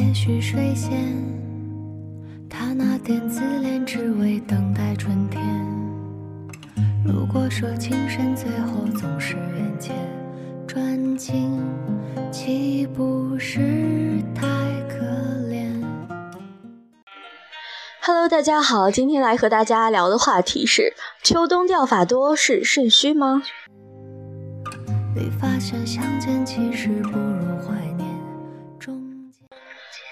也许水仙，他那点自恋只为等待春天。如果说情深最后总是缘浅，专情岂不是太可怜。 Hello， 大家好，今天来和大家聊的话题是秋冬掉发多是肾虚吗？你发现相见其实不如怀念。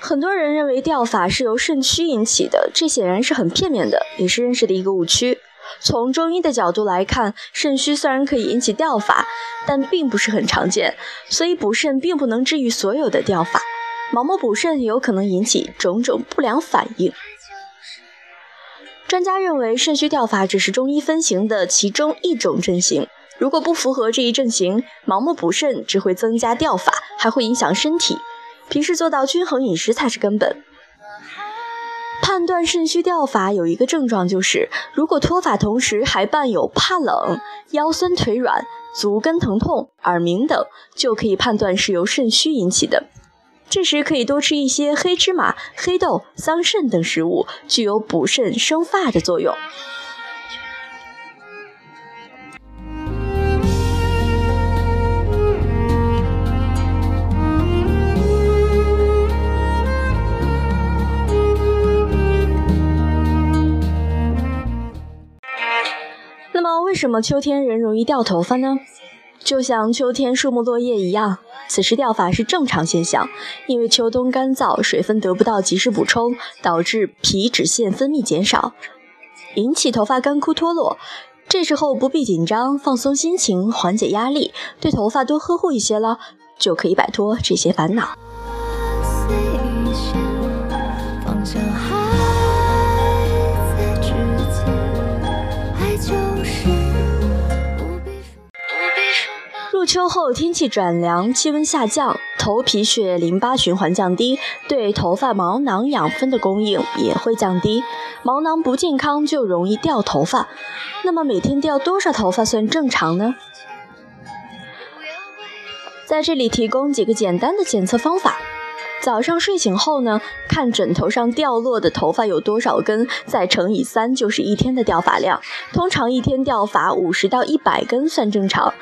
很多人认为掉发是由肾虚引起的，这显然是很片面的，也是认识的一个误区。从中医的角度来看，肾虚虽然可以引起掉发，但并不是很常见，所以补肾并不能治愈所有的掉发。盲目补肾有可能引起种种不良反应。专家认为，肾虚掉发只是中医分型的其中一种阵型，如果不符合这一阵型，盲目补肾只会增加掉发，还会影响身体。平时做到均衡饮食才是根本。判断肾虚掉发有一个症状就是，如果脱发同时还伴有怕冷、腰酸腿软、足跟疼痛、耳鸣等，就可以判断是由肾虚引起的。这时可以多吃一些黑芝麻、黑豆、桑葚等食物，具有补肾生发的作用。那么，为什么秋天人容易掉头发呢？就像秋天树木落叶一样，此时掉发是正常现象，因为秋冬干燥，水分得不到及时补充，导致皮脂腺分泌减少，引起头发干枯脱落。这时候不必紧张，放松心情，缓解压力，对头发多呵护一些了，就可以摆脱这些烦恼。秋后天气转凉，气温下降，头皮血淋巴循环降低，对头发毛囊养分的供应也会降低，毛囊不健康就容易掉头发。那么每天掉多少头发算正常呢？在这里提供几个简单的检测方法。早上睡醒后呢，看枕头上掉落的头发有多少根，再乘以3就是一天的掉发量。通常一天掉发50到100根算正常。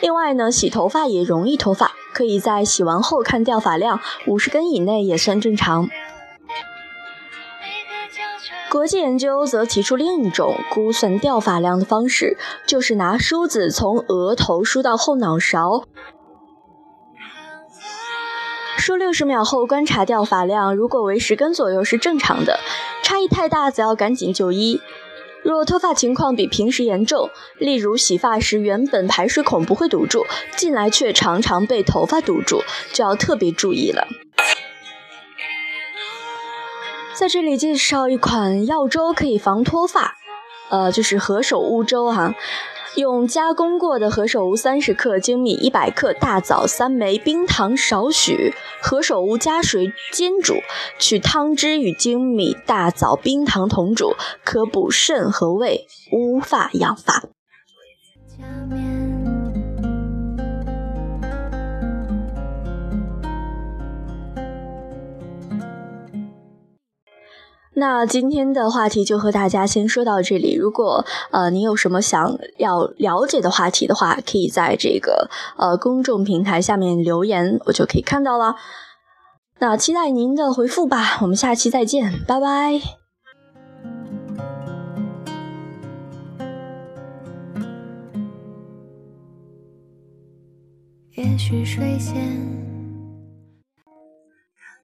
另外呢，洗头发也容易脱发，可以在洗完后看掉发量，50根以内也算正常。国际研究则提出另一种估算掉发量的方式，就是拿梳子从额头梳到后脑勺。梳60秒后观察掉发量，如果为10根左右是正常的，差异太大则要赶紧就医。若脱发情况比平时严重，例如洗发时原本排水孔不会堵住，近来却常常被头发堵住，就要特别注意了。在这里介绍一款药粥可以防脱发，就是何首乌粥啊。用加工过的何首乌30克、粳米100克、大枣3枚、冰糖少许，何首乌加水煎煮，取汤汁与粳米、大枣、冰糖同煮，可补肾和胃，乌发养发。那今天的话题就和大家先说到这里，如果你有什么想要了解的话题的话，可以在这个公众平台下面留言，我就可以看到了。那期待您的回复吧，我们下期再见，拜拜。也许水仙